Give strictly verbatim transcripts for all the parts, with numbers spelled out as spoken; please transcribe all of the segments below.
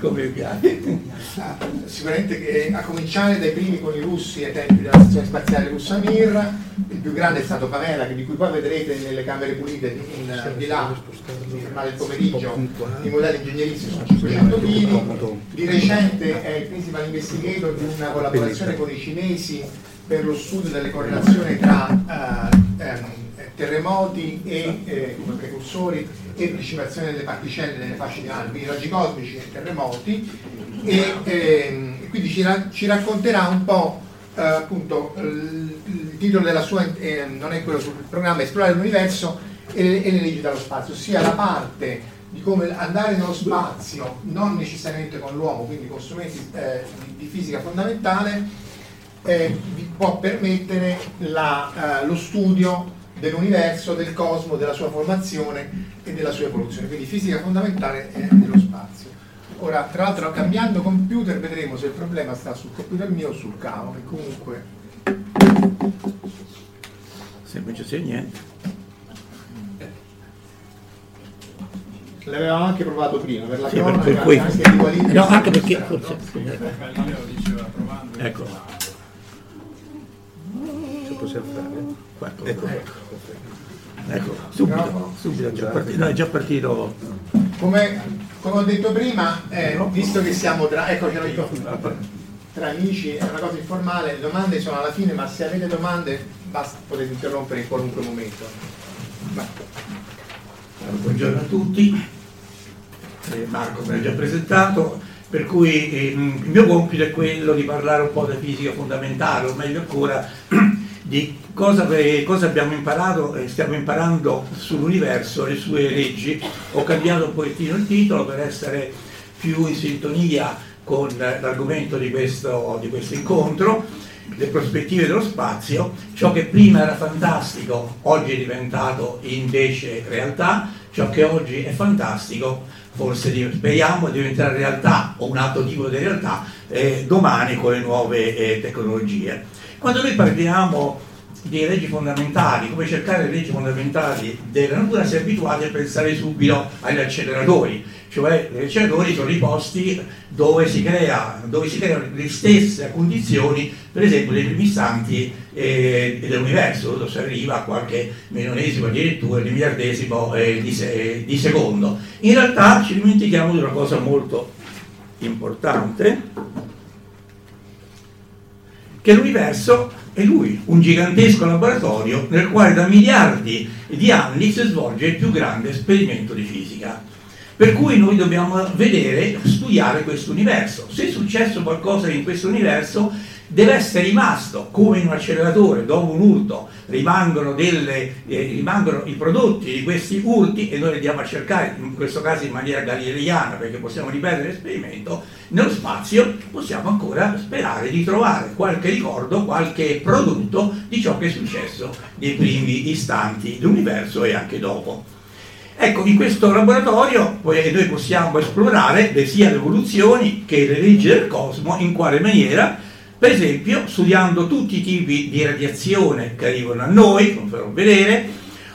Come piani. Sicuramente che, a cominciare dai primi con i russi ai tempi della stazione spaziale russa Mir, il più grande è stato Pamela, di cui poi vedrete nelle camere pulite in, in, di là, nel giornale del pomeriggio, i modelli ingegneristici sono cinquecento chili, di recente è il principal investigator di una collaborazione con i cinesi per lo studio delle correlazioni tra uh, um, terremoti e eh, come precursori e partecipazione delle particelle nelle fasce di Albi, raggi cosmici e terremoti, e eh, quindi ci, ra- ci racconterà un po' eh, appunto l- il titolo della sua, eh, non è quello sul programma, Esplorare l'universo e, e le leggi dallo spazio, ossia la parte di come andare nello spazio, non necessariamente con l'uomo, quindi con strumenti eh, di, di fisica fondamentale, eh, vi può permettere la, eh, lo studio dell'universo, del cosmo, della sua formazione e della sua evoluzione, quindi fisica fondamentale è dello spazio. Ora, tra l'altro, cambiando computer vedremo se il problema sta sul computer mio o sul cavo, che comunque se invece c'è niente, l'avevamo anche provato prima per la sì, cronaca, per cui... anche di qualità, no, anche perché forse ecco possiamo fare quattro, ecco, ecco, ecco, subito, subito già partito, no, è già partito. Come, come ho detto prima, eh, visto che siamo tra, ecco, ce l'ho io, tra amici, è una cosa informale, le domande sono alla fine, ma se avete domande basta, potete interrompere in qualunque momento. Ma. Buongiorno a tutti, eh, Marco mi ha già presentato, per cui eh, il mio compito è quello di parlare un po' di fisica fondamentale, o meglio ancora di cosa, cosa abbiamo imparato e stiamo imparando sull'universo e le sue leggi. Ho cambiato un pochettino il titolo per essere più in sintonia con l'argomento di questo, di questo incontro, le prospettive dello spazio, ciò che prima era fantastico oggi è diventato invece realtà, ciò che oggi è fantastico forse speriamo diventerà realtà o un altro tipo di realtà eh, domani con le nuove eh, tecnologie. Quando noi parliamo di leggi fondamentali, come cercare le leggi fondamentali della natura, si è abituati a pensare subito agli acceleratori, cioè gli acceleratori sono i posti dove si crea, dove si creano le stesse condizioni, per esempio, dei primi istanti eh, dell'universo, dove si arriva a qualche milionesimo, addirittura di miliardesimo eh, di, se, di secondo. In realtà ci dimentichiamo di una cosa molto importante, che l'universo è lui, un gigantesco laboratorio nel quale da miliardi di anni si svolge il più grande esperimento di fisica. Per cui noi dobbiamo vedere, studiare questo universo. Se è successo qualcosa in questo universo, deve essere rimasto, come in un acceleratore, dopo un urto, rimangono, delle, eh, rimangono i prodotti di questi urti e noi andiamo a cercare, in questo caso in maniera galileiana, perché possiamo ripetere l'esperimento, nello spazio possiamo ancora sperare di trovare qualche ricordo, qualche prodotto di ciò che è successo nei primi istanti dell'universo e anche dopo. Ecco, in questo laboratorio poi noi possiamo esplorare sia le evoluzioni che le leggi del cosmo, in quale maniera, per esempio studiando tutti i tipi di radiazione che arrivano a noi, come farò vedere,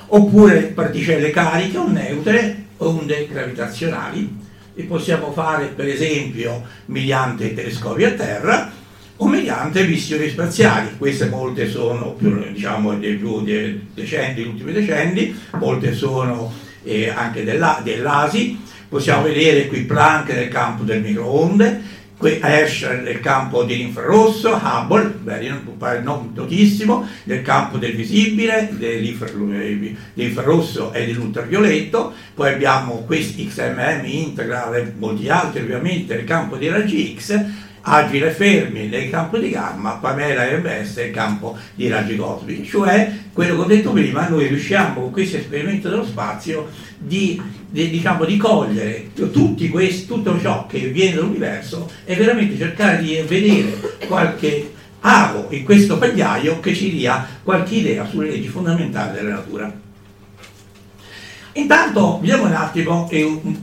oppure particelle cariche o neutre, onde gravitazionali, e possiamo fare per esempio mediante telescopi a terra o mediante missioni spaziali. Queste molte sono più, diciamo, dei più dei decenni, gli ultimi decenni, molte sono e anche della, dell'A S I. Possiamo vedere qui Planck nel campo del microonde, qui Herschel nel campo dell'infrarosso, Hubble, beh, non notissimo, nel campo del visibile, dell'infrarosso e dell'ultravioletto. Poi abbiamo questi X M M, Integral e molti altri ovviamente nel campo dei raggi X, Agile e Fermi nel campo di gamma, Pamela e E M S nel campo di raggi cosmici. Cioè, quello che ho detto prima, noi riusciamo con questo esperimento dello spazio di, di, diciamo, di cogliere tutti questi, tutto ciò che viene dall'universo e veramente cercare di vedere qualche avo in questo pagliaio che ci dia qualche idea sulle leggi fondamentali della natura. Intanto vediamo un attimo e un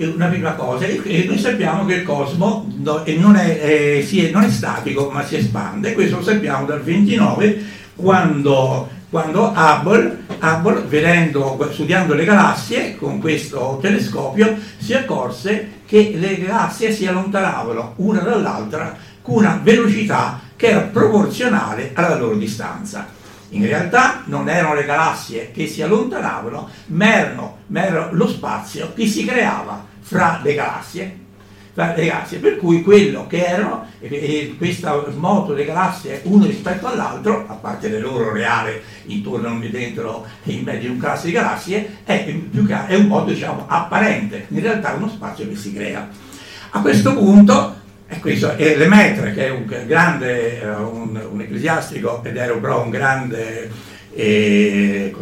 una prima cosa, e noi sappiamo che il cosmo non è, eh, non è statico ma si espande. Questo lo sappiamo dal ventinove, quando, quando Hubble, Hubble vedendo, studiando le galassie con questo telescopio, si accorse che le galassie si allontanavano una dall'altra con una velocità che era proporzionale alla loro distanza. In realtà non erano le galassie che si allontanavano, ma erano, ma era lo spazio che si creava fra le galassie, fra le galassie. Per cui quello che erano, e questo moto delle galassie uno rispetto all'altro, a parte le loro reale intorno e dentro in mezzo a un classe di galassie, è, più che, è un modo, diciamo, apparente, in realtà è uno spazio che si crea. A questo punto, e questo è Lemaître, che è un grande un, un ecclesiastico ed era però un grande eh,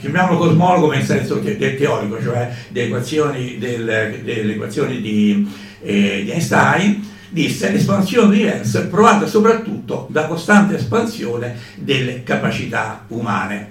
chiamiamolo cosmologo, ma in senso te- del teorico, cioè delle equazioni, del, delle equazioni di, eh, di Einstein, disse: l'espansione dell'universo è provata soprattutto da costante espansione delle capacità umane.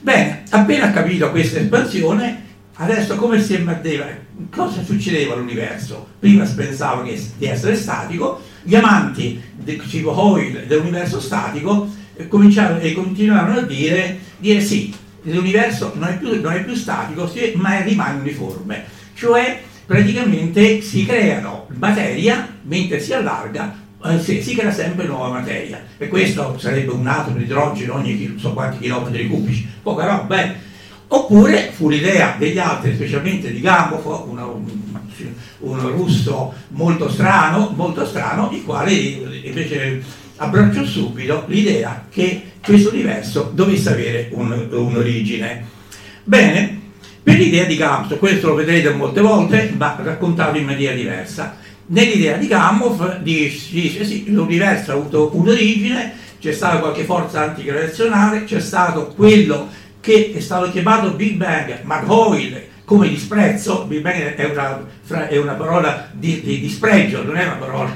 Bene, appena capito questa espansione, adesso come si emergeva, cosa succedeva all'universo? Prima si pensava che, di essere statico, gli amanti del tipo Hoyle dell'universo statico eh, cominciarono e continuarono a dire, dire sì, l'universo non è più, non è più statico, sì, ma rimane uniforme. Cioè praticamente si creano materia, mentre si allarga si crea sempre nuova materia. E questo sarebbe un atomo di idrogeno ogni so quanti chilometri cubici, poca roba, eh. Oppure fu l'idea degli altri, specialmente di Gamow, uno, uno russo molto strano, molto strano, il quale invece abbracciò subito l'idea che questo universo dovesse avere un, un'origine. Bene, per l'idea di Gamow, questo lo vedrete molte volte, ma raccontato in maniera diversa. Nell'idea di Gamow dice sì, l'universo ha avuto un'origine, c'è stata qualche forza antigravitazionale, c'è stato quello che è stato chiamato Big Bang, ma Hoyle come disprezzo. Big Bang è una, è una parola di, di, di spregio, non è una parola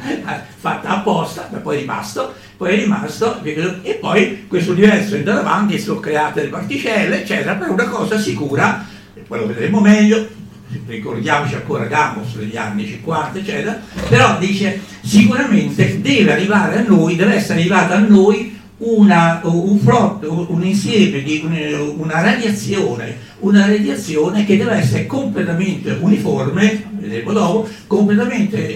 fatta apposta, ma poi è rimasto, poi è rimasto, e poi questo universo è andato avanti, sono create le particelle, eccetera, per una cosa sicura, e poi lo vedremo meglio, ricordiamoci ancora Gamow degli anni cinquanta, eccetera, però dice sicuramente deve arrivare a noi, deve essere arrivata a noi Una, un, un insieme di una radiazione, una radiazione che deve essere completamente uniforme, vedremo dopo, completamente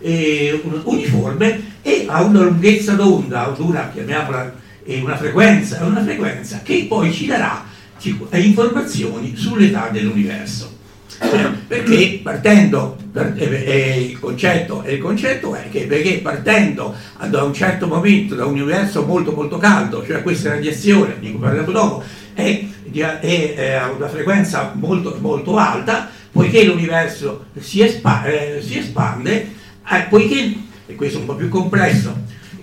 eh, uniforme e a una lunghezza d'onda, una, chiamiamola eh, una frequenza, una frequenza che poi ci darà ci, informazioni sull'età dell'universo. Perché partendo per, eh, il concetto e il concetto è che perché partendo da un certo momento da un universo molto molto caldo, cioè questa radiazione di cui parliamo dopo è a una frequenza molto molto alta, poiché l'universo si, espa, eh, si espande eh, poiché, e questo è un po' più complesso,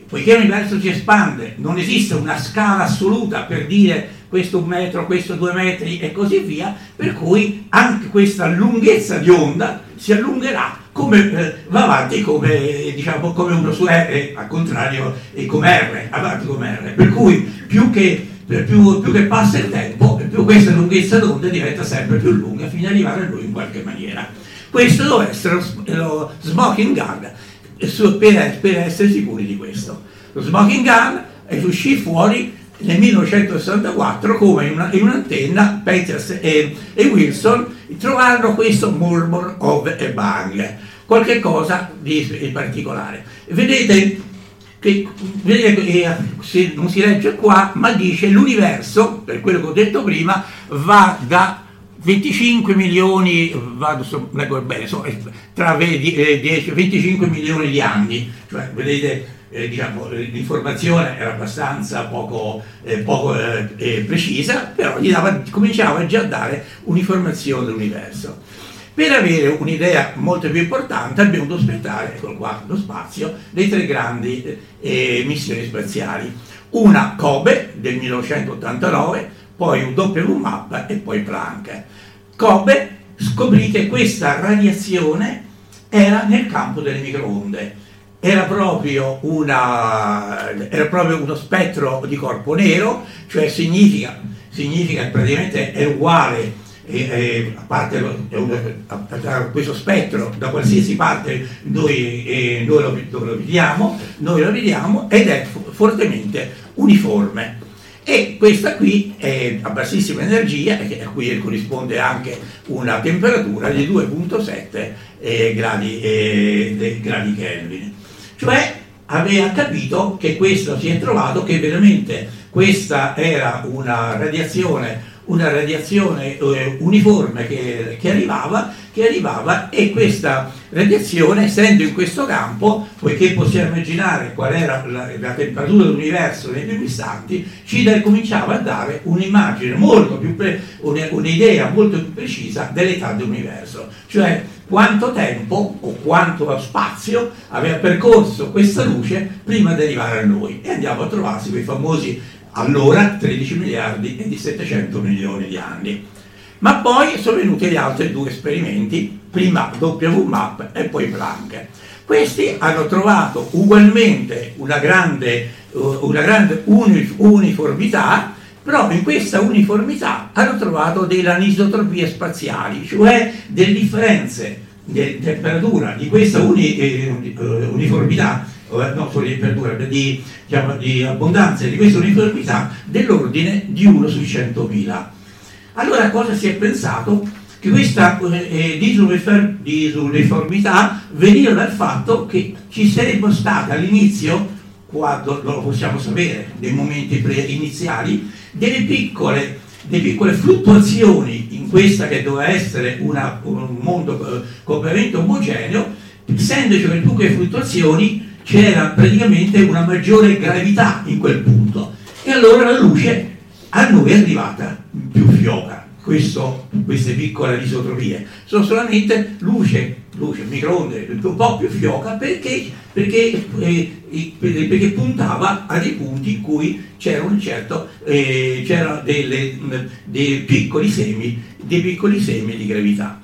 poiché l'universo si espande non esiste una scala assoluta per dire questo un metro, questo due metri e così via, per cui anche questa lunghezza di onda si allungherà come eh, va avanti come, diciamo, come uno su R, al contrario, e come R, avanti come R, per cui più che, più, più che passa il tempo, più questa lunghezza d'onda diventa sempre più lunga fino ad arrivare a lui in qualche maniera. Questo deve essere lo, lo smoking gun, per, per essere sicuri di questo. Lo smoking gun uscì fuori nel millenovecentosessantaquattro come in, una, in un'antenna Peters e, e Wilson trovarono questo murmur of bang, qualche cosa di, di particolare. Vedete che, vedete che se non si legge qua, ma dice l'universo, per quello che ho detto prima, va da venticinque milioni, vado so, leggo bene, so, tra dieci, venticinque milioni di anni, cioè vedete. Eh, diciamo, l'informazione era abbastanza poco, eh, poco eh, precisa, però gli dava, cominciava già a dare un'informazione dell'universo. Per avere un'idea molto più importante abbiamo dovuto aspettare, ecco qua lo spazio, le tre grandi eh, missioni spaziali, una COBE del millenovecentottantanove, poi un WMAP e poi Planck. COBE scoprì che questa radiazione era nel campo delle microonde. Era proprio, una, era proprio uno spettro di corpo nero, cioè significa, significa che praticamente è uguale, eh, eh, a parte lo, a, a questo spettro, da qualsiasi parte noi, eh, noi, lo, dove lo vediamo, noi lo vediamo ed è fortemente uniforme. E questa qui è a bassissima energia, e a cui corrisponde anche una temperatura di due virgola sette eh, gradi, eh, gradi Kelvin. Cioè aveva capito che questo si è trovato, che veramente questa era una radiazione, una radiazione eh, uniforme che, che, arrivava, che arrivava e questa radiazione, essendo in questo campo, poiché possiamo immaginare qual era la, la temperatura dell'universo nei primi istanti, ci da, cominciava a dare un'immagine molto più pre, un'idea molto più precisa dell'età dell'universo, cioè quanto tempo o quanto spazio aveva percorso questa luce prima di arrivare a noi, e andiamo a trovarsi quei famosi allora tredici miliardi e di settecento milioni di anni. Ma poi sono venuti gli altri due esperimenti, prima WMAP e poi Planck. Questi hanno trovato ugualmente una grande, una grande uniformità, però in questa uniformità hanno trovato delle anisotropie spaziali, cioè delle differenze di temperatura di questa uni, eh, uniformità, non solo di temperatura, di, diciamo, di abbondanza di questa uniformità dell'ordine di uno su centomila. Allora cosa si è pensato? Che questa eh, disuniformità veniva dal fatto che ci sarebbe stata all'inizio, quando lo possiamo sapere, nei momenti pre-iniziali, delle piccole, delle piccole fluttuazioni in questa che doveva essere una, un mondo completamente omogeneo, essendoci per poche fluttuazioni c'era praticamente una maggiore gravità in quel punto, e allora la luce a noi è arrivata più fioca. Questo, queste piccole anisotropie sono solamente luce luce, microonde un po' più fioca perché, perché, eh, perché puntava a dei punti in cui c'era un certo, eh, c'era delle, dei, piccoli semi, dei piccoli semi di gravità.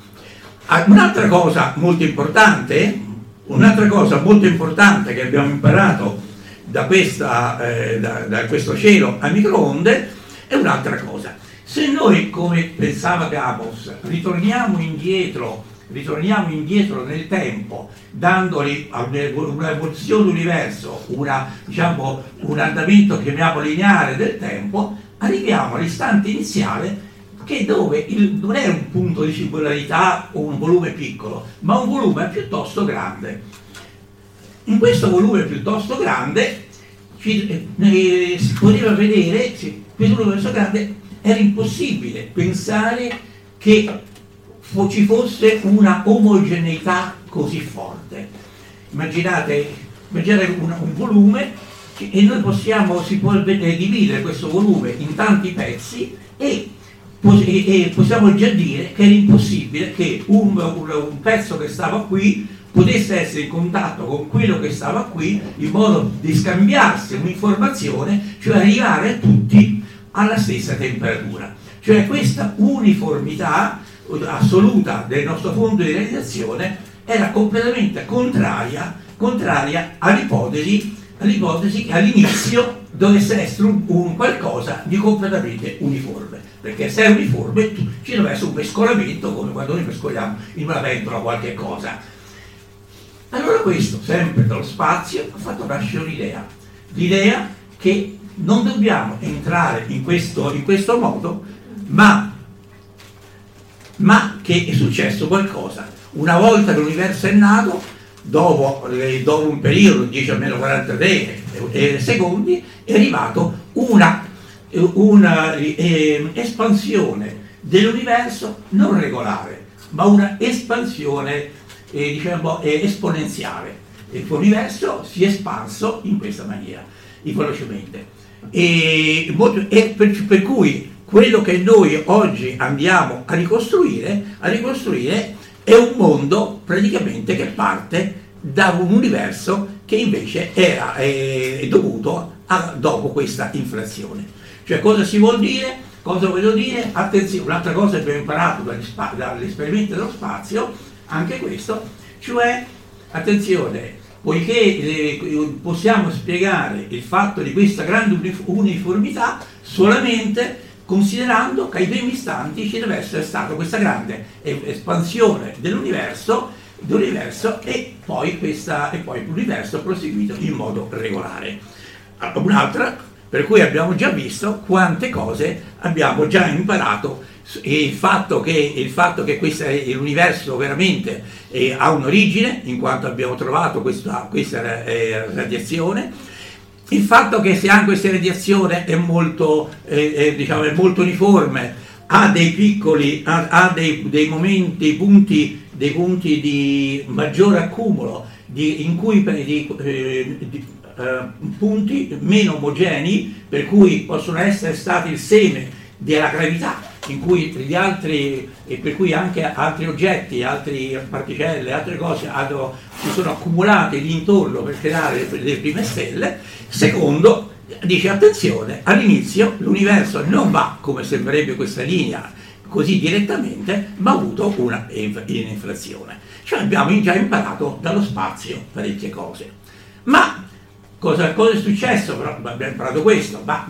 Un'altra cosa molto importante, un'altra cosa molto importante che abbiamo imparato da, questa, eh, da, da questo cielo a microonde è un'altra cosa. Se noi, come pensava Gamow, ritorniamo indietro, ritorniamo indietro nel tempo, dandoli a un'evoluzione dell'universo, una, diciamo, un andamento chiamiamolo lineare del tempo, arriviamo all'istante iniziale che dove il, non è un punto di singolarità o un volume piccolo, ma un volume piuttosto grande. In questo volume piuttosto grande ci, eh, si poteva vedere, sì, questo volume piuttosto grande era impossibile pensare che ci fosse una omogeneità così forte. Immaginate, immaginate un, un volume che, e noi possiamo, si può eh, dividere questo volume in tanti pezzi e, pos- e, e possiamo già dire che era impossibile che un, un, un pezzo che stava qui potesse essere in contatto con quello che stava qui in modo di scambiarsi un'informazione, cioè arrivare tutti alla stessa temperatura. Cioè questa uniformità assoluta del nostro fondo di radiazione era completamente contraria, contraria all'ipotesi, all'ipotesi che all'inizio dovesse essere un, un qualcosa di completamente uniforme, perché se è uniforme ci deve essere un mescolamento come quando noi mescoliamo in una pentola qualche cosa. Allora questo, sempre dallo spazio, ha fatto nascere un'idea, l'idea che non dobbiamo entrare in questo, in questo modo, ma, ma che è successo qualcosa. Una volta che l'universo è nato, dopo, dopo un periodo, dieci alla meno quarantatré secondi, è arrivato una, una eh, espansione dell'universo non regolare, ma una espansione eh, diciamo, eh, esponenziale. E l'universo si è espanso in questa maniera, velocemente. E, e per, per cui quello che noi oggi andiamo a ricostruire, a ricostruire è un mondo praticamente che parte da un universo che invece era è dovuto a, dopo questa inflazione. Cioè cosa si vuol dire? Cosa voglio dire? Attenzione, un'altra cosa che abbiamo imparato dall'esperimento dello spazio, anche questo, cioè, attenzione, poiché possiamo spiegare il fatto di questa grande uniformità solamente considerando che ai primi istanti ci deve essere stata questa grande espansione dell'universo, dell'universo e, poi questa, e poi l'universo proseguito in modo regolare. Un'altra, per cui abbiamo già visto quante cose abbiamo già imparato e il fatto che, il fatto che questa, l'universo veramente eh, ha un'origine, in quanto abbiamo trovato questa, questa eh, radiazione, il fatto che se anche questa radiazione è molto, eh, è, diciamo, è molto uniforme, ha dei piccoli, ha, ha dei, dei momenti, dei punti, dei punti di maggiore accumulo, di, in cui di, eh, di, eh, punti meno omogenei, per cui possono essere stati il seme della gravità, in cui gli altri, e per cui anche altri oggetti, altre particelle, altre cose hanno, si sono accumulate lì intorno per creare le, le prime stelle. Secondo, dice attenzione, all'inizio l'universo non va come sembrerebbe questa linea così direttamente, ma ha avuto una inflazione. Cioè abbiamo già imparato dallo spazio parecchie cose. Ma cosa, cosa è successo? Però abbiamo imparato questo, ma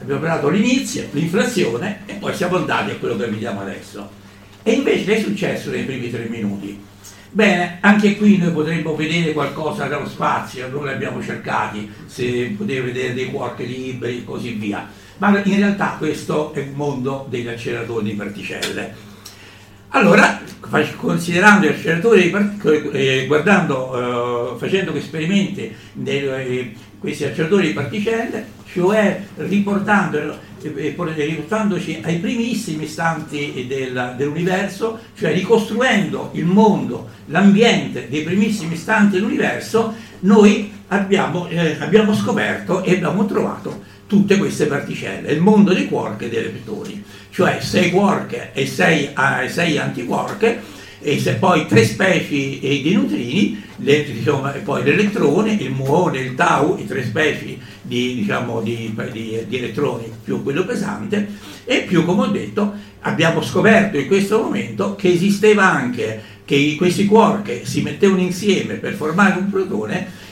abbiamo imparato l'inizio, l'inflazione e poi siamo andati a quello che vediamo adesso. E invece che è successo nei primi tre minuti? Bene, anche qui noi potremmo vedere qualcosa dallo spazio, noi l'abbiamo cercati, se potete vedere dei quark liberi e così via, ma in realtà questo è il mondo degli acceleratori di particelle. Allora, considerando gli acceleratori di particelle, eh, guardando, eh, facendo esperimenti dei, eh, questi acceleratori di particelle, cioè riportando, eh, riportandoci ai primissimi istanti del, dell'universo, cioè ricostruendo il mondo, l'ambiente dei primissimi istanti dell'universo, noi abbiamo, eh, abbiamo scoperto e abbiamo trovato tutte queste particelle, il mondo dei quark e degli leptoni, cioè sei quark e sei, sei antiquark e se poi tre specie di neutrini, le, insomma, e poi l'elettrone, il muone, il tau, i tre specie di, diciamo, di, di, di elettroni più quello pesante, e più, come ho detto, abbiamo scoperto in questo momento che esisteva anche che questi quark si mettevano insieme per formare un protone,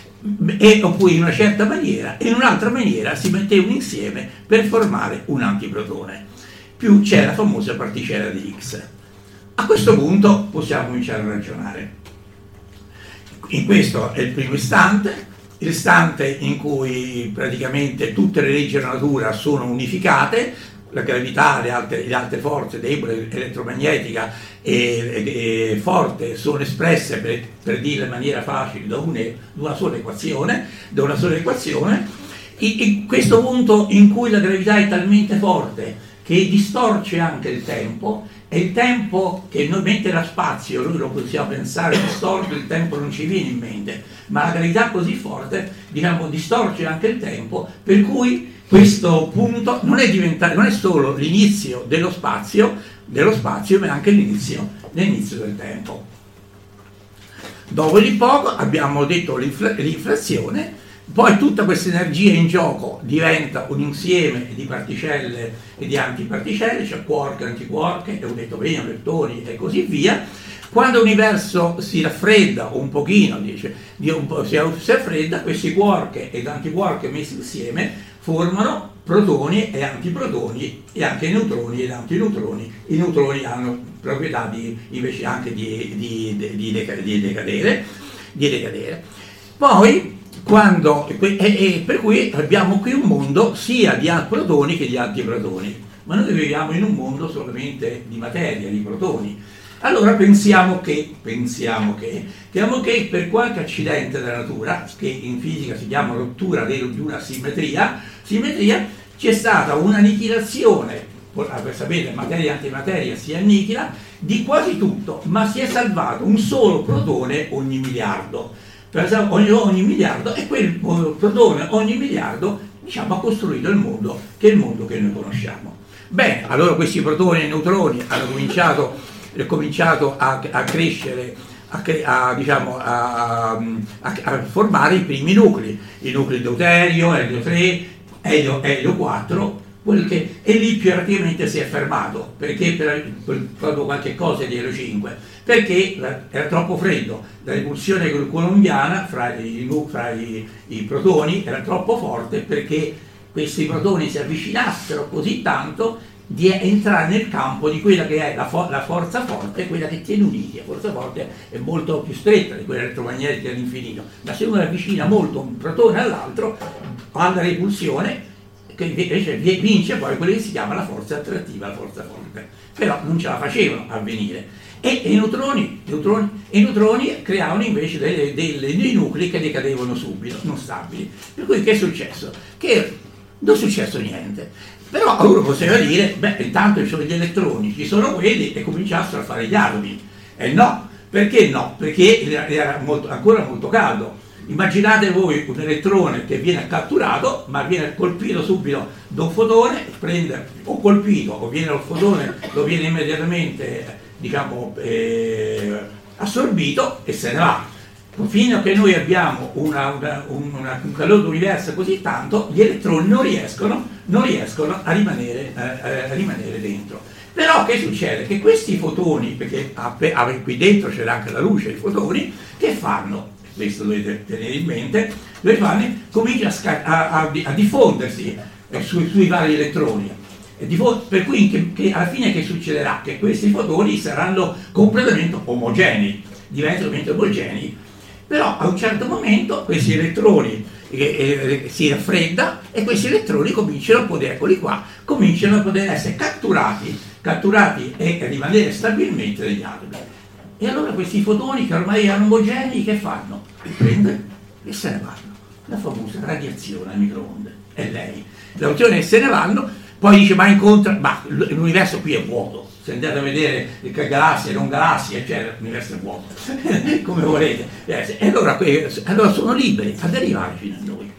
e oppure in una certa maniera e in un'altra maniera si mettevano insieme per formare un antiprotone, più c'è la famosa particella di Higgs. A questo punto possiamo cominciare a ragionare. In questo è il primo istante, l'istante in cui praticamente tutte le leggi della natura sono unificate, la gravità, le altre, le altre forze debole, elettromagnetica e, e, e forte sono espresse, per, per dire in maniera facile, da una, una sola equazione, da una sola equazione, e, e questo punto in cui la gravità è talmente forte che distorce anche il tempo, e il tempo che noi mentre era spazio, noi lo possiamo pensare distorto, il tempo non ci viene in mente, ma la gravità così forte, diciamo, distorce anche il tempo, per cui questo punto non è diventato, non è solo l'inizio dello spazio, dello spazio, ma anche l'inizio, l'inizio del tempo. Dopo di poco abbiamo detto l'inflazione, poi tutta questa energia in gioco diventa un insieme di particelle e di antiparticelle, cioè quark, antiquark, eulettoveni, leptoni e così via. Quando l'universo si raffredda un pochino, dice, un po', si raffredda, questi quark ed antiquark messi insieme formano protoni e antiprotoni, e anche neutroni ed antineutroni. I neutroni hanno proprietà di, invece anche di, di, di, di, deca, di, decadere, di decadere. Poi, quando, e, e per cui abbiamo qui un mondo sia di protoni che di antiprotoni, ma noi viviamo in un mondo solamente di materia, di protoni. Allora pensiamo che, pensiamo che, diciamo che per qualche accidente della natura, che in fisica si chiama rottura di una simmetria, simmetria c'è stata un'annichilazione, per sapere materia e antimateria si annichila, di quasi tutto, ma si è salvato un solo protone ogni miliardo. Per ogni, ogni miliardo, e quel protone ogni miliardo, diciamo, ha costruito il mondo, che è il mondo che noi conosciamo. Bene, allora questi protoni e neutroni hanno cominciato... è cominciato a, a crescere, a, a, diciamo, a, a, a formare i primi nuclei, il nucleo deuterio, elio tre, elio, elio quattro, quel che, e lì praticamente si è fermato, perché per, per proprio qualche cosa di elio cinque, perché era troppo freddo, la repulsione colombiana fra, i, fra i, i protoni era troppo forte, perché questi protoni si avvicinassero così tanto di entrare nel campo di quella che è la, for- la forza forte, quella che tiene uniti. La forza forte è molto più stretta di quella elettromagnetica all'infinito, ma se uno avvicina molto un protone all'altro, ha la repulsione, che invece vince poi quella che si chiama la forza attrattiva, la forza forte. Però non ce la facevano a venire. E, e i neutroni, neutroni, e neutroni creavano invece delle, delle, dei nuclei che decadevano subito, non stabili. Per cui che è successo? Che non è successo niente. Però uno poteva dire, beh, intanto ci sono gli elettroni, ci sono quelli, e cominciassero a fare gli atomi. E no, perché no? Perché era molto, ancora molto caldo. Immaginate voi un elettrone che viene catturato, ma viene colpito subito da un fotone, prende, o colpito, o viene il fotone, lo viene immediatamente, diciamo, eh, assorbito e se ne va. Fino a che noi abbiamo una, una, una, un calore d'universo così tanto, gli elettroni non riescono, non riescono a, rimanere, eh, a rimanere dentro. Però che succede? Che questi fotoni, perché qui dentro c'era anche la luce, i fotoni, che fanno? Questo dovete tenere in mente, dove fanno? Comincia a, a, a diffondersi eh, sui, sui vari elettroni. Per cui che, che alla fine che succederà? Che questi fotoni saranno completamente omogenei, diventano omogenei. Però a un certo momento questi elettroni eh, eh, si raffredda, e questi elettroni cominciano a poter, eccoli qua, cominciano a poter essere catturati, catturati e rimanere stabilmente negli atomi. E allora questi fotoni che ormai erano omogenei, che fanno? Li prende e se ne vanno. La famosa radiazione a microonde è lei. La radiazione se ne vanno, poi dice ma incontra, ma l'universo qui è vuoto. Se andate a vedere galassie, non galassie, eccetera, l'universo è vuoto, come volete. E allora, allora sono liberi ad arrivare fino a noi.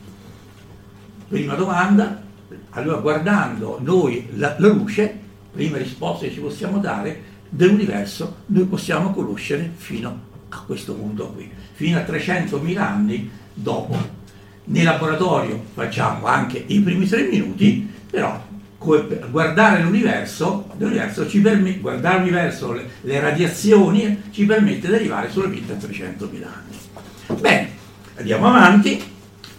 Prima domanda, allora guardando noi la, la luce, prima risposta che ci possiamo dare dell'universo noi possiamo conoscere fino a questo punto qui, fino a trecentomila anni dopo. Nel laboratorio facciamo anche i primi tre minuti, però guardare l'universo, l'universo ci permette, guardare l'universo, le, le radiazioni ci permette di arrivare solamente a trecentomila anni. Bene, andiamo avanti.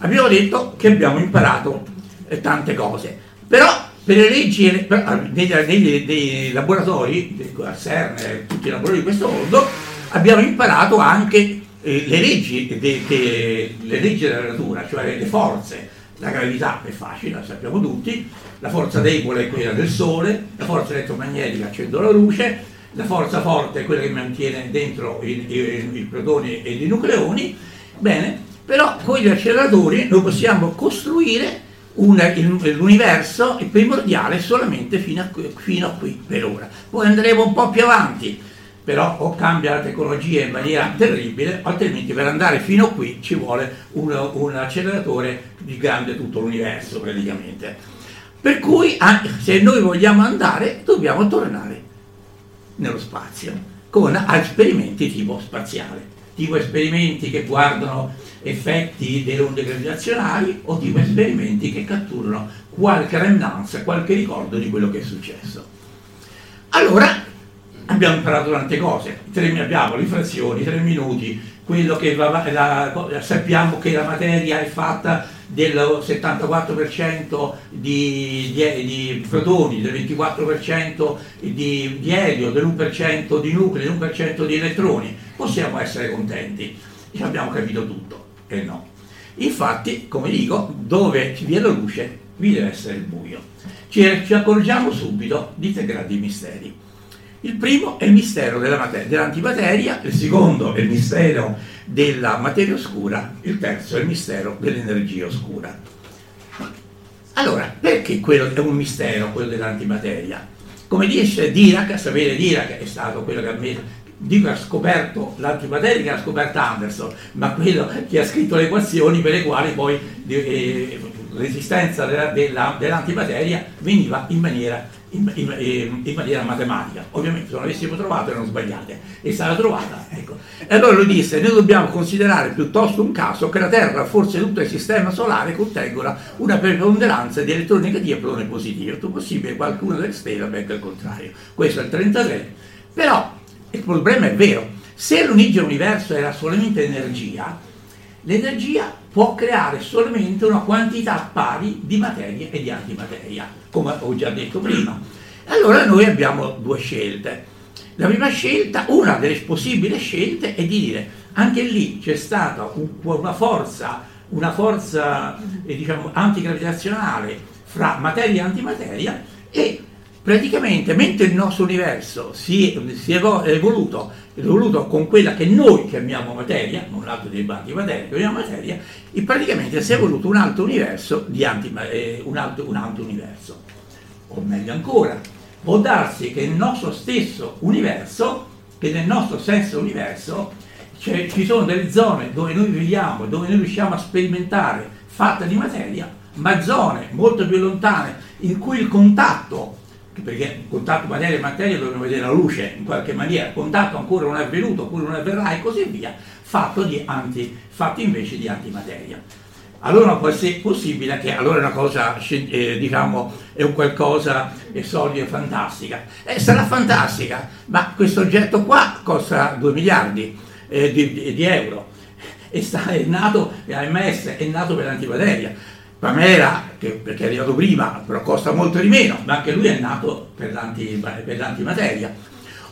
Abbiamo detto che abbiamo imparato eh, tante cose, però per le leggi dei laboratori, a CERN, tutti i laboratori di questo mondo, abbiamo imparato anche eh, le leggi de, de, de, le leggi della natura, cioè le forze. La gravità è facile, la sappiamo tutti, la forza debole è quella del Sole, la forza elettromagnetica accendo la luce, la forza forte è quella che mantiene dentro i protoni e i nucleoni. Bene, però con gli acceleratori noi possiamo costruire una, l'universo primordiale solamente fino a, fino a qui per ora. Poi andremo un po' più avanti, però o cambia la tecnologia in maniera terribile, altrimenti per andare fino a qui ci vuole un, un acceleratore di grande tutto l'universo praticamente. Per cui se noi vogliamo andare dobbiamo tornare nello spazio con esperimenti tipo spaziale, tipo esperimenti che guardano effetti delle onde gravitazionali o tipo esperimenti che catturano qualche remnanza, qualche ricordo di quello che è successo. Allora, abbiamo imparato tante cose, abbiamo le frazioni, tre minuti, quello che va, la, sappiamo che la materia è fatta del settantaquattro per cento di, di, di protoni, del ventiquattro per cento di, di elio, dell'uno per cento di nuclei, dell'uno per cento di elettroni. Possiamo essere contenti, e abbiamo capito tutto, e no. Infatti, come dico, dove vi è la luce, vi deve essere il buio. Ci, ci accorgiamo subito di tre grandi misteri. Il primo è il mistero della mater- dell'antimateria, il secondo è il mistero della materia oscura, il terzo è il mistero dell'energia oscura. Allora, perché quello è un mistero, quello dell'antimateria? Come dice Dirac, sapete Dirac è stato quello che ha messo, dico ha scoperto l'antimateria che ha scoperto Anderson, ma quello che ha scritto le equazioni per le quali poi eh, l'esistenza della, della, dell'antimateria veniva in maniera In, in, in maniera matematica. Ovviamente se non l'avessimo trovato erano sbagliate, è stata trovata, ecco. E allora lui disse: noi dobbiamo considerare piuttosto un caso che la Terra, forse tutto il sistema solare, contenga una preponderanza di elettroni negativi e protoni positivi. È possibile qualcuno delle stelle avvenga il contrario. Questo è il trentatré. Però il problema è vero: se l'origine dell'universo era solamente energia, l'energia può creare solamente una quantità pari di materia e di antimateria, come ho già detto prima. Allora noi abbiamo due scelte. La prima scelta, una delle possibili scelte, è di dire: anche lì c'è stata un, una forza, una forza eh, diciamo, antigravitazionale fra materia e antimateria, e praticamente mentre il nostro universo si, si è evoluto, è evoluto con quella che noi chiamiamo materia, non l'altro dei bandi materia, chiamiamo materia, e praticamente si è evoluto un altro universo, di antima, eh, un, altro, un altro universo. O meglio ancora, può darsi che il nostro stesso universo, che nel nostro stesso universo cioè, ci sono delle zone dove noi viviamo, dove noi riusciamo a sperimentare fatta di materia, ma zone molto più lontane in cui il contatto, perché contatto materia e materia dobbiamo vedere la luce in qualche maniera, contatto ancora non è avvenuto, oppure non avverrà, e così via, fatto, di anti, fatto invece di antimateria. Allora può essere possibile che allora è una cosa, eh, diciamo, è un qualcosa è solida e fantastica. Eh, sarà fantastica, ma questo oggetto qua costa due miliardi eh, di, di euro, e sta, è nato, l'A M S è nato per l'antimateria. Pamela, che, perché è arrivato prima, però costa molto di meno, ma anche lui è nato per, l'anti, per l'antimateria.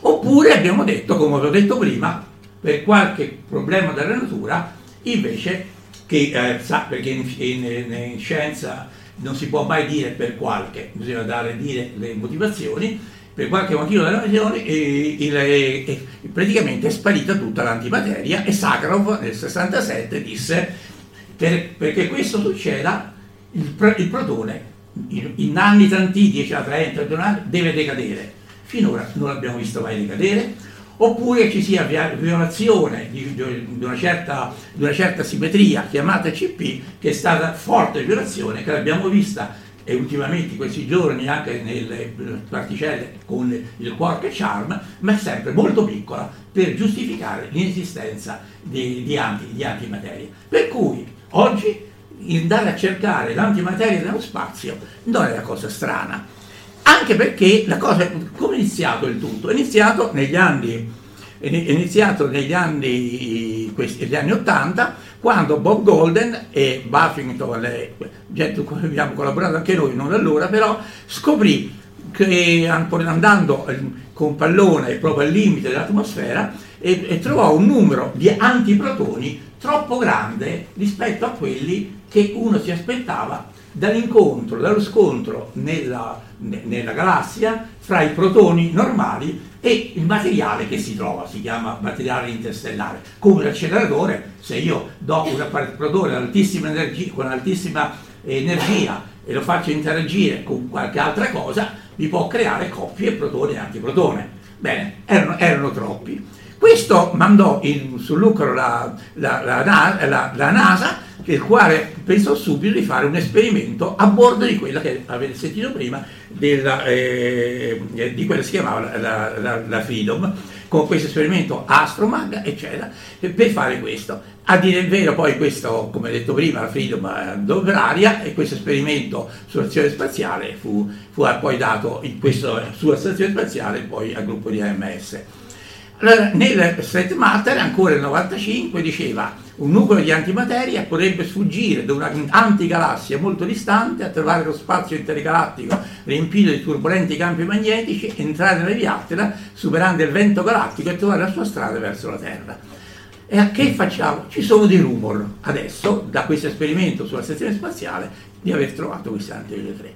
Oppure abbiamo detto, come vi ho detto prima, per qualche problema della natura, invece, che eh, sa, perché in, in, in scienza non si può mai dire per qualche, bisogna dare dire le motivazioni, per qualche motivo della nazione, eh, eh, eh, praticamente è sparita tutta l'antimateria, e Sakharov nel sessantasette disse: per, perché questo succeda, Il, il protone in, in anni tanti, dieci a trenta, deve decadere. Finora non l'abbiamo visto mai decadere, oppure ci sia violazione di, di, una, certa, di una certa simmetria chiamata C P, che è stata forte violazione, che l'abbiamo vista e ultimamente in questi giorni anche nelle particelle con il quark charm, ma è sempre molto piccola per giustificare l'inesistenza di, di, anti, di antimateria. Per cui oggi andare a cercare l'antimateria nello spazio non è una cosa strana, anche perché la cosa, come è iniziato il tutto? È iniziato negli anni è iniziato negli anni, questi, negli anni ottanta, quando Bob Golden e Buffington, gente con cui abbiamo collaborato anche noi, non allora, però scoprì che andando con pallone proprio al limite dell'atmosfera e, e trovò un numero di antiprotoni troppo grande rispetto a quelli che uno si aspettava dall'incontro, dallo scontro nella, nella galassia fra i protoni normali e il materiale che si trova, si chiama materiale interstellare. Come l'acceleratore, se io do un protone ad altissima energia, con altissima energia e lo faccio interagire con qualche altra cosa, mi può creare coppie protone e antiprotone. Bene, erano, erano troppi. Questo mandò in, sul lucro la, la, la, la, la NASA, il quale pensò subito di fare un esperimento a bordo di quella che avete sentito prima, della, eh, di quella che si chiamava la, la, la Freedom, con questo esperimento AstroMag, eccetera, per fare questo. A dire il vero, poi questo, come detto prima, la Freedom andò per aria e questo esperimento sull'azione spaziale fu, fu poi dato in questo, sulla stazione spaziale poi al gruppo di A M S. Allora, nel Straight Matter, ancora nel novantacinque, diceva un nucleo di antimateria potrebbe sfuggire da una antigalassia molto distante, attraversare lo spazio intergalattico riempito di turbolenti campi magnetici, entrare nella Via Lattea, superando il vento galattico e trovare la sua strada verso la Terra. E a che facciamo? Ci sono dei rumor adesso, da questo esperimento sulla stazione spaziale, di aver trovato questi antimateria.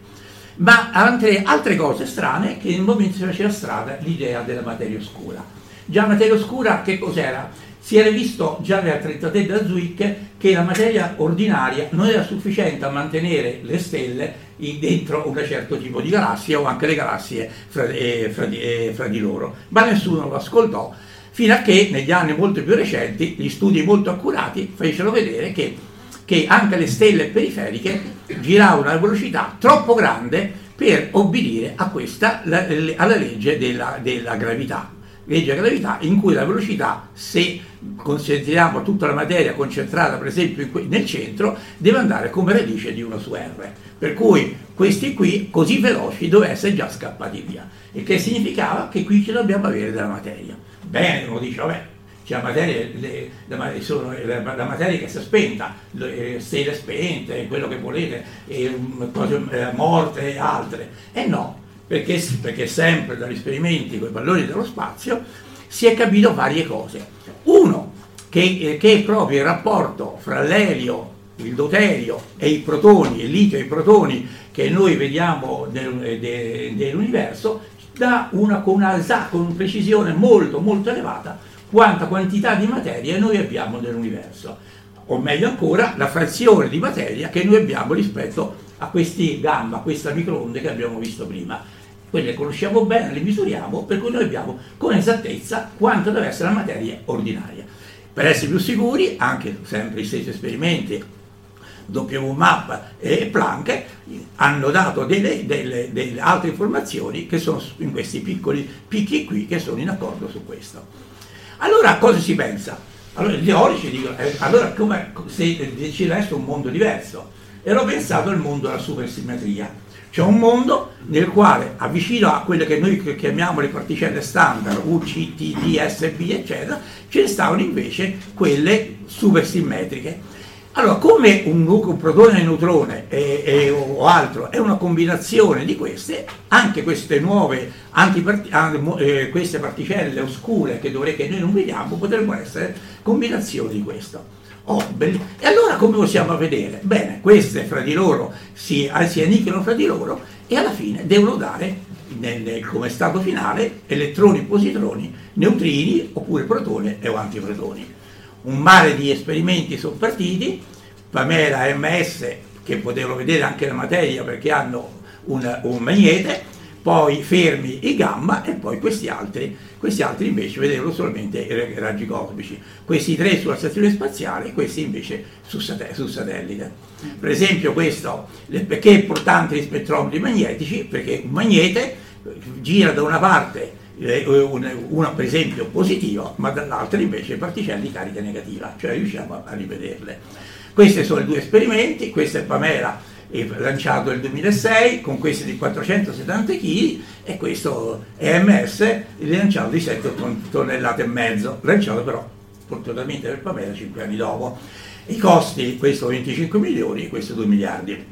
Ma altre, altre cose strane, che nel momento si faceva strada l'idea della materia oscura. Già materia oscura che cos'era? Si era visto già nel trentatré da Zwicky che la materia ordinaria non era sufficiente a mantenere le stelle dentro un certo tipo di galassia o anche le galassie fra, eh, fra, eh, fra di loro, ma nessuno lo ascoltò, fino a che negli anni molto più recenti gli studi molto accurati fecero vedere che, che anche le stelle periferiche giravano a velocità troppo grande per obbedire a questa, la, alla legge della, della gravità. Legge della gravità, in cui la velocità, se consideriamo tutta la materia concentrata per esempio que- nel centro, deve andare come radice di uno su R, per cui questi qui così veloci dovevano essere già scappati via, il che significava che qui ce dobbiamo avere della materia. Bene, uno dice vabbè, c'è la materia, le, la, sono, la, la materia che si è spenta, le, stelle spente, quello che volete, e, cose, morte e altre, e no. Perché, perché sempre dagli esperimenti con i palloni dello spazio si è capito varie cose. Uno, che, che è proprio il rapporto fra l'elio, il deuterio e i protoni, il litio e i protoni che noi vediamo nel, de, dell'universo, dà una, con una con precisione molto molto elevata quanta quantità di materia noi abbiamo nell'universo. O meglio ancora, la frazione di materia che noi abbiamo rispetto a questi gamma, a questa microonde che abbiamo visto prima. Quelle conosciamo bene, le misuriamo, per cui noi abbiamo con esattezza quanto deve essere la materia ordinaria. Per essere più sicuri, anche sempre i stessi esperimenti, W M A P e Planck, hanno dato delle, delle, delle altre informazioni che sono in questi piccoli picchi qui, che sono in accordo su questo. Allora, cosa si pensa? Allora, i teorici dicono, eh, allora come se ci resta un mondo diverso? E l'ho pensato al mondo della supersimmetria. C'è un mondo nel quale, avvicino a quelle che noi chiamiamo le particelle standard, U, C, T, D, S, B, eccetera, ce ne stavano invece quelle supersimmetriche. Allora, come un, un protone e neutrone e, e, o altro è una combinazione di queste, anche queste nuove antiparti- eh, queste particelle oscure che, dovrei, che noi non vediamo, potrebbero essere combinazioni di questo. Oh, e allora come possiamo vedere? Bene, queste fra di loro si, si annichilano fra di loro e alla fine devono dare nel, come stato finale elettroni, positroni, neutrini oppure protone e antiprotoni. Un mare di esperimenti sono partiti, Pamela e E M S che potevano vedere anche la materia perché hanno una, un magnete, poi Fermi e gamma, e poi questi altri, questi altri invece vedevano solamente i raggi cosmici, questi tre sulla stazione spaziale e questi invece su, sat- su satellite. Per esempio questo, perché è importante gli spettrometri magnetici? Perché un magnete gira da una parte una per esempio positiva, ma dall'altra invece particelle di carica negativa, cioè riusciamo a rivederle. Questi sono i due esperimenti, questo è Pamela, lanciato nel duemilasei con questi di quattrocentosettanta chilogrammi e questo E M S lanciato di sette tonnellate e mezzo, lanciato però fortunatamente per Pamela cinque anni dopo. I costi, questo venticinque milioni e questo due miliardi.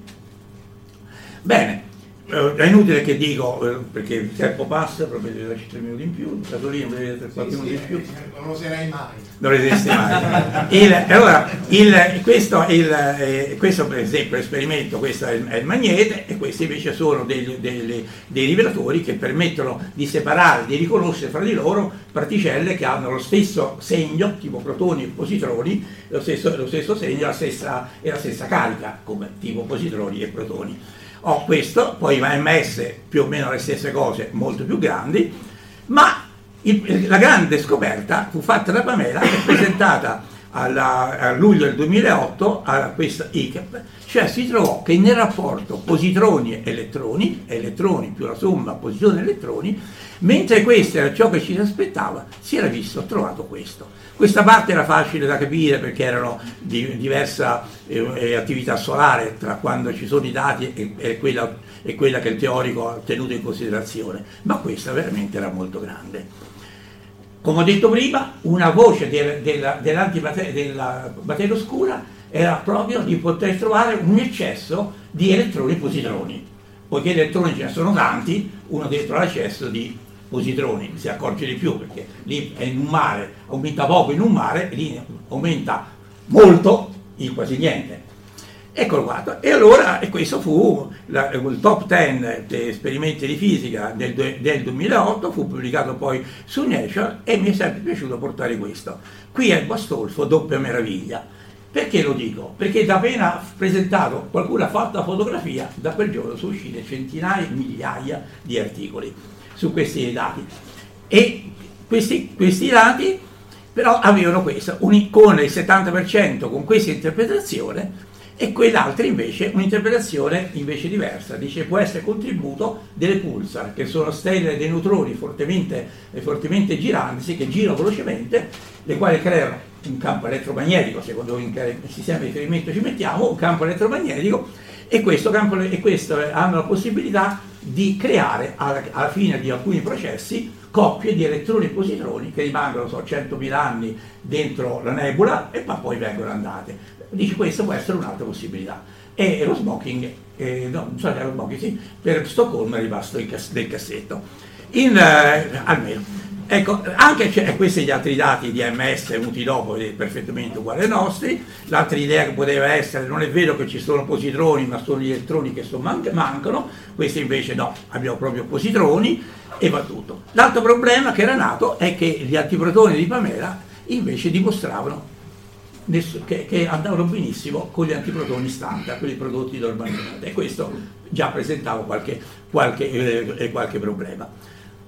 Bene, è inutile che dico perché il tempo passa, proprio devo darci tre minuti in più, Casolino deve darci quattro minuti in più. Non lo sarai mai. Non esiste mai. il, allora, il, questo, il, eh, questo per esempio l'esperimento, questo è il, è il magnete, e questi invece sono dei, dei, dei rivelatori che permettono di separare, di riconoscere fra di loro particelle che hanno lo stesso segno, tipo protoni e positroni, lo stesso, lo stesso segno la stessa, e la stessa carica, come tipo positroni e protoni. Ho questo, poi A M S più o meno le stesse cose, molto più grandi, ma il, la grande scoperta fu fatta da Pamela e presentata alla, a luglio del duemilaotto a questa I C A P, cioè si trovò che nel rapporto positroni e elettroni, elettroni più la somma positroni e elettroni, mentre questo era ciò che ci si aspettava, si era visto, trovato questo. Questa parte era facile da capire perché erano di diversa eh, attività solare tra quando ci sono i dati e, e, quella, e quella che il teorico ha tenuto in considerazione, ma questa veramente era molto grande. Come ho detto prima, una voce del, della, dell'antimateria, della materia oscura era proprio di poter trovare un eccesso di elettroni e positroni, poiché gli elettroni ce ne sono tanti, uno deve trovare l'eccesso di positroni, si accorge di più perché lì è in un mare, aumenta poco in un mare, lì aumenta molto in quasi niente. Eccolo qua. E allora e questo fu la, il top dieci degli esperimenti di fisica del, del duemilaotto, fu pubblicato poi su Nature e mi è sempre piaciuto portare questo. Qui è Bastolfo, doppia meraviglia. Perché lo dico? Perché da appena presentato qualcuno ha fatto la fotografia, da quel giorno sono uscite centinaia, migliaia di articoli su questi dati, e questi, questi dati però avevano questo, un'icona del settanta per cento con questa interpretazione e quell'altra invece un'interpretazione invece diversa, dice può essere contributo delle pulsar che sono stelle dei neutroni fortemente, fortemente giranti che girano velocemente, le quali creano un campo elettromagnetico, secondo il sistema di riferimento ci mettiamo, un campo elettromagnetico e questo, campo, e questo hanno la possibilità di creare alla fine di alcuni processi coppie di elettroni e positroni che rimangono so, centomila anni dentro la nebula e poi vengono andate. Dici questa può essere un'altra possibilità. E lo smoking, eh, no, non so se lo smoking, sì, per Stoccolma è rimasto il cas- del cassetto. In, eh, almeno, ecco, anche cioè, questi gli altri dati di A M S venuti dopo, perfettamente uguali ai nostri. L'altra idea che poteva essere, non è vero che ci sono positroni, ma sono gli elettroni che sono man- mancano, questi invece no, abbiamo proprio positroni e va tutto. L'altro problema che era nato è che gli antiprotoni di Pamela invece dimostravano ness- che-, che andavano benissimo con gli antiprotoni standard, quelli prodotti normalmente, e questo già presentava qualche, qualche, eh, qualche problema.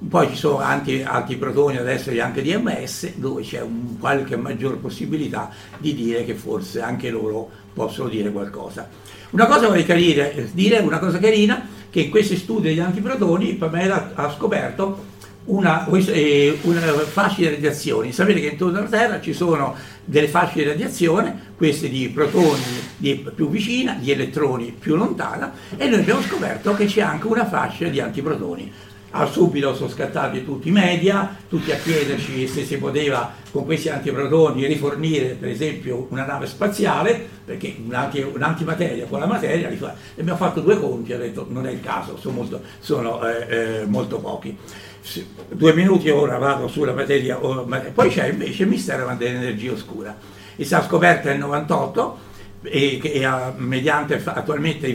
Poi ci sono anche altri protoni adesso anche di A M S dove c'è un qualche maggior possibilità di dire che forse anche loro possono dire qualcosa. Una cosa vorrei carire, dire, una cosa carina, che in questi studi degli antiprotoni Pamela ha scoperto una, una fascia di radiazioni. Sapete che intorno alla Terra ci sono delle fasce di radiazione, queste di protoni di più vicina, di elettroni più lontana, e noi abbiamo scoperto che c'è anche una fascia di antiprotoni. Al subito sono scattati tutti i media, tutti a chiederci se si poteva con questi antiprotoni rifornire per esempio una nave spaziale, perché un'anti, un'antimateria con la materia, e abbiamo fatto due conti, ho detto non è il caso, sono molto, sono, eh, eh, molto pochi. Due minuti ora vado sulla materia, poi c'è invece il mistero dell'energia oscura, e si è scoperta nel novantotto, e che mediante attualmente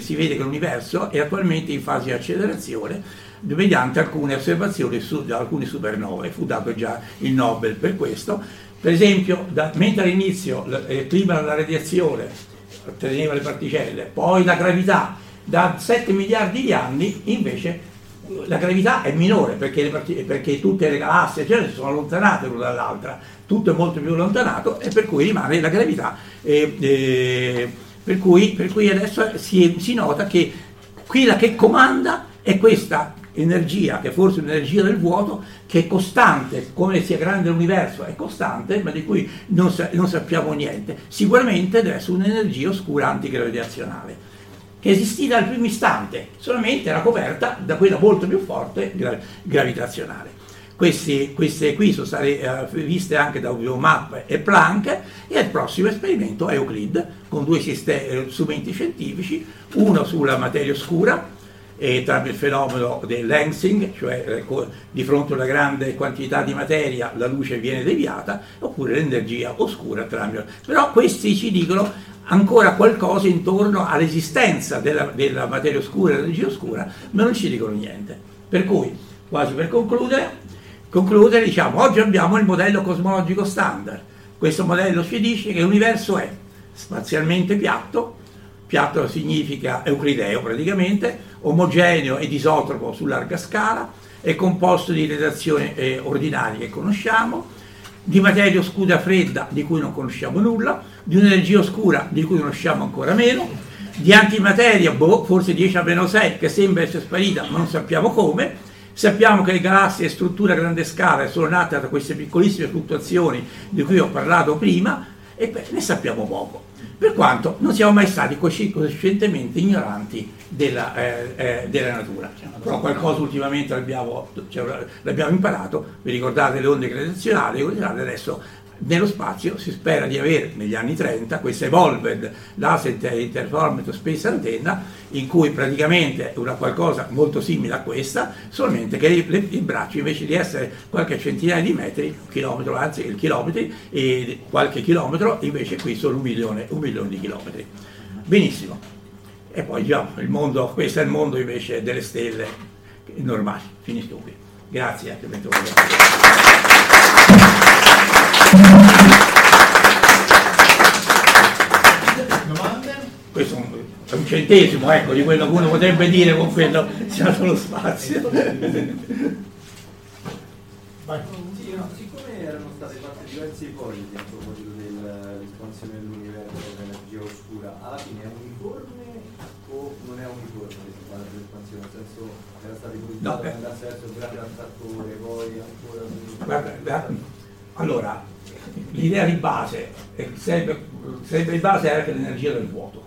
si vede che l'universo è attualmente in fase di accelerazione mediante alcune osservazioni su alcune supernovae. Fu dato già il Nobel per questo. Per esempio, da, mentre all'inizio il clima della radiazione teneva le particelle, poi la gravità da sette miliardi di anni invece la gravità è minore perché, le, perché tutte le galassie cioè, si sono allontanate l'una dall'altra, tutto è molto più allontanato e per cui rimane la gravità. E, e, per, cui, per cui adesso si, si nota che quella che comanda è questa energia, che forse è un'energia del vuoto, che è costante, come sia grande l'universo è costante, ma di cui non, sa, non sappiamo niente. Sicuramente deve essere un'energia oscura antigravirazionale, che esistì dal primo istante, solamente era coperta da quella molto più forte gra- gravitazionale. Questi, queste qui sono state eh, viste anche da WMAP e Planck, e il prossimo esperimento è Euclid, con due sistemi, strumenti scientifici, uno sulla materia oscura, e tramite il fenomeno del lensing, cioè di fronte a una grande quantità di materia la luce viene deviata, oppure l'energia oscura tramite. Però questi ci dicono ancora qualcosa intorno all'esistenza della, della materia oscura e dell'energia oscura, ma non ci dicono niente. Per cui, quasi per concludere, concludere diciamo, oggi abbiamo il modello cosmologico standard. Questo modello ci dice che l'universo è spazialmente piatto, piatto significa euclideo praticamente, omogeneo e disotropo su larga scala, è composto di radiazioni eh, ordinarie che conosciamo, di materia oscura fredda di cui non conosciamo nulla, di un'energia oscura di cui conosciamo ancora meno, di antimateria, boh, forse dieci alla meno sei, che sembra essere sparita ma non sappiamo come. Sappiamo che le galassie e strutture a grande scala sono nate da queste piccolissime fluttuazioni di cui ho parlato prima, e beh, ne sappiamo poco, per quanto non siamo mai stati coscientemente ignoranti della, eh, eh, della natura. Però qualcosa ultimamente l'abbiamo, cioè, l'abbiamo imparato. Vi ricordate le onde gravitazionali? Adesso nello spazio si spera di avere negli anni trenta questa Evolved Laser Interferometer Space Antenna, in cui praticamente è una qualcosa molto simile a questa, solamente che le, le, il braccio invece di essere qualche centinaia di metri, un chilometro, anzi il chilometri, e qualche chilometro, invece qui sono un milione, un milione di chilometri. Benissimo. E poi già il mondo, questo è il mondo invece delle stelle normali. Finisco qui. Grazie. Domande? Questo è un, è un centesimo, ecco, di quello che uno potrebbe dire con quello siamo sullo spazio. Vai. Sì, no, siccome erano state fatte diverse ipotesi a proposito dell'espansione dell'universo dell'energia oscura, alla fine è uniforme o non è uniforme che si parla dell'espansione? Nel senso, era stata ipotizzata no, nella senso grande attrattore, poi ancora... Guarda, guarda. Allora, l'idea di base, sempre, sempre di base era che l'energia del vuoto,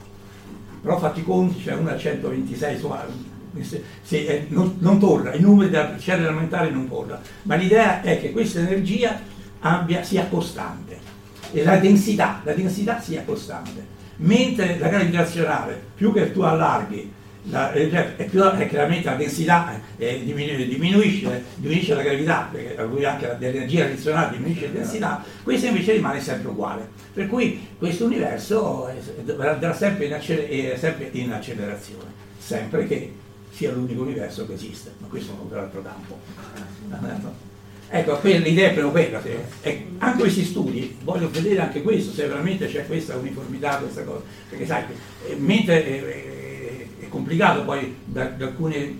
però fatti i conti, c'è cioè una a centoventisei, insomma, se, se, eh, non, non torna, i numeri della cellula elementare non torna, ma l'idea è che questa energia abbia, sia costante, e la densità, la densità sia costante. Mentre la gravitazionale, più che tu allarghi, la, è più, è chiaramente la densità eh, diminu- diminuisce, diminuisce la gravità, perché anche la, l'energia razionale diminuisce la densità, questa invece rimane sempre uguale. Per cui questo universo andrà sempre in, acceler- sempre in accelerazione, sempre che sia l'unico universo che esiste, ma questo è un altro campo. Ecco, l'idea è proprio quella. Anche questi studi, voglio vedere anche questo, se veramente c'è questa uniformità, questa cosa, perché sai, mentre è, è complicato poi da, da alcuni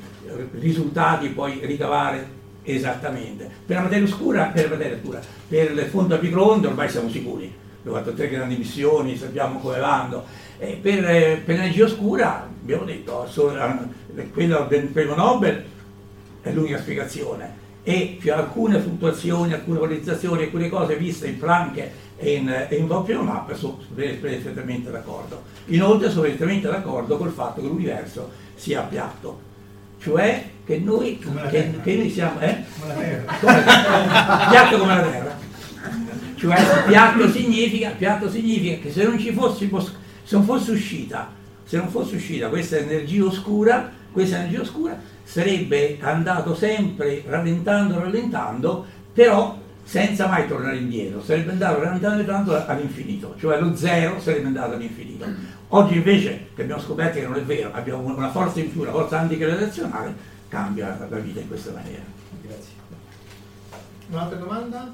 risultati poi ricavare esattamente. Per la materia oscura, per la materia oscura, per il fondo a microonde ormai siamo sicuri, abbiamo fatto tre grandi missioni, sappiamo come vanno. Eh, per, per l'energia oscura abbiamo detto, quella del premio Nobel è l'unica spiegazione. E più alcune fluttuazioni, alcune volatilizzazioni, alcune cose viste in Planck e in, in WMAP sono perfettamente d'accordo. Inoltre sono perfettamente d'accordo col fatto che l'universo sia piatto, cioè che noi, che, che noi siamo eh? come la terra. Come, piatto come la terra, cioè piatto significa, piatto significa che se non ci fosse, se non fosse uscita, se non fosse uscita questa energia oscura, questa energia oscura sarebbe andato sempre rallentando, rallentando, però senza mai tornare indietro, sarebbe andato rallentando tanto all'infinito, cioè lo zero sarebbe andato all'infinito. Oggi invece, che abbiamo scoperto che non è vero, abbiamo una forza in più, una forza antigravitazionale, cambia la vita in questa maniera. Grazie. Un'altra domanda?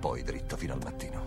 Poi dritto fino al mattino.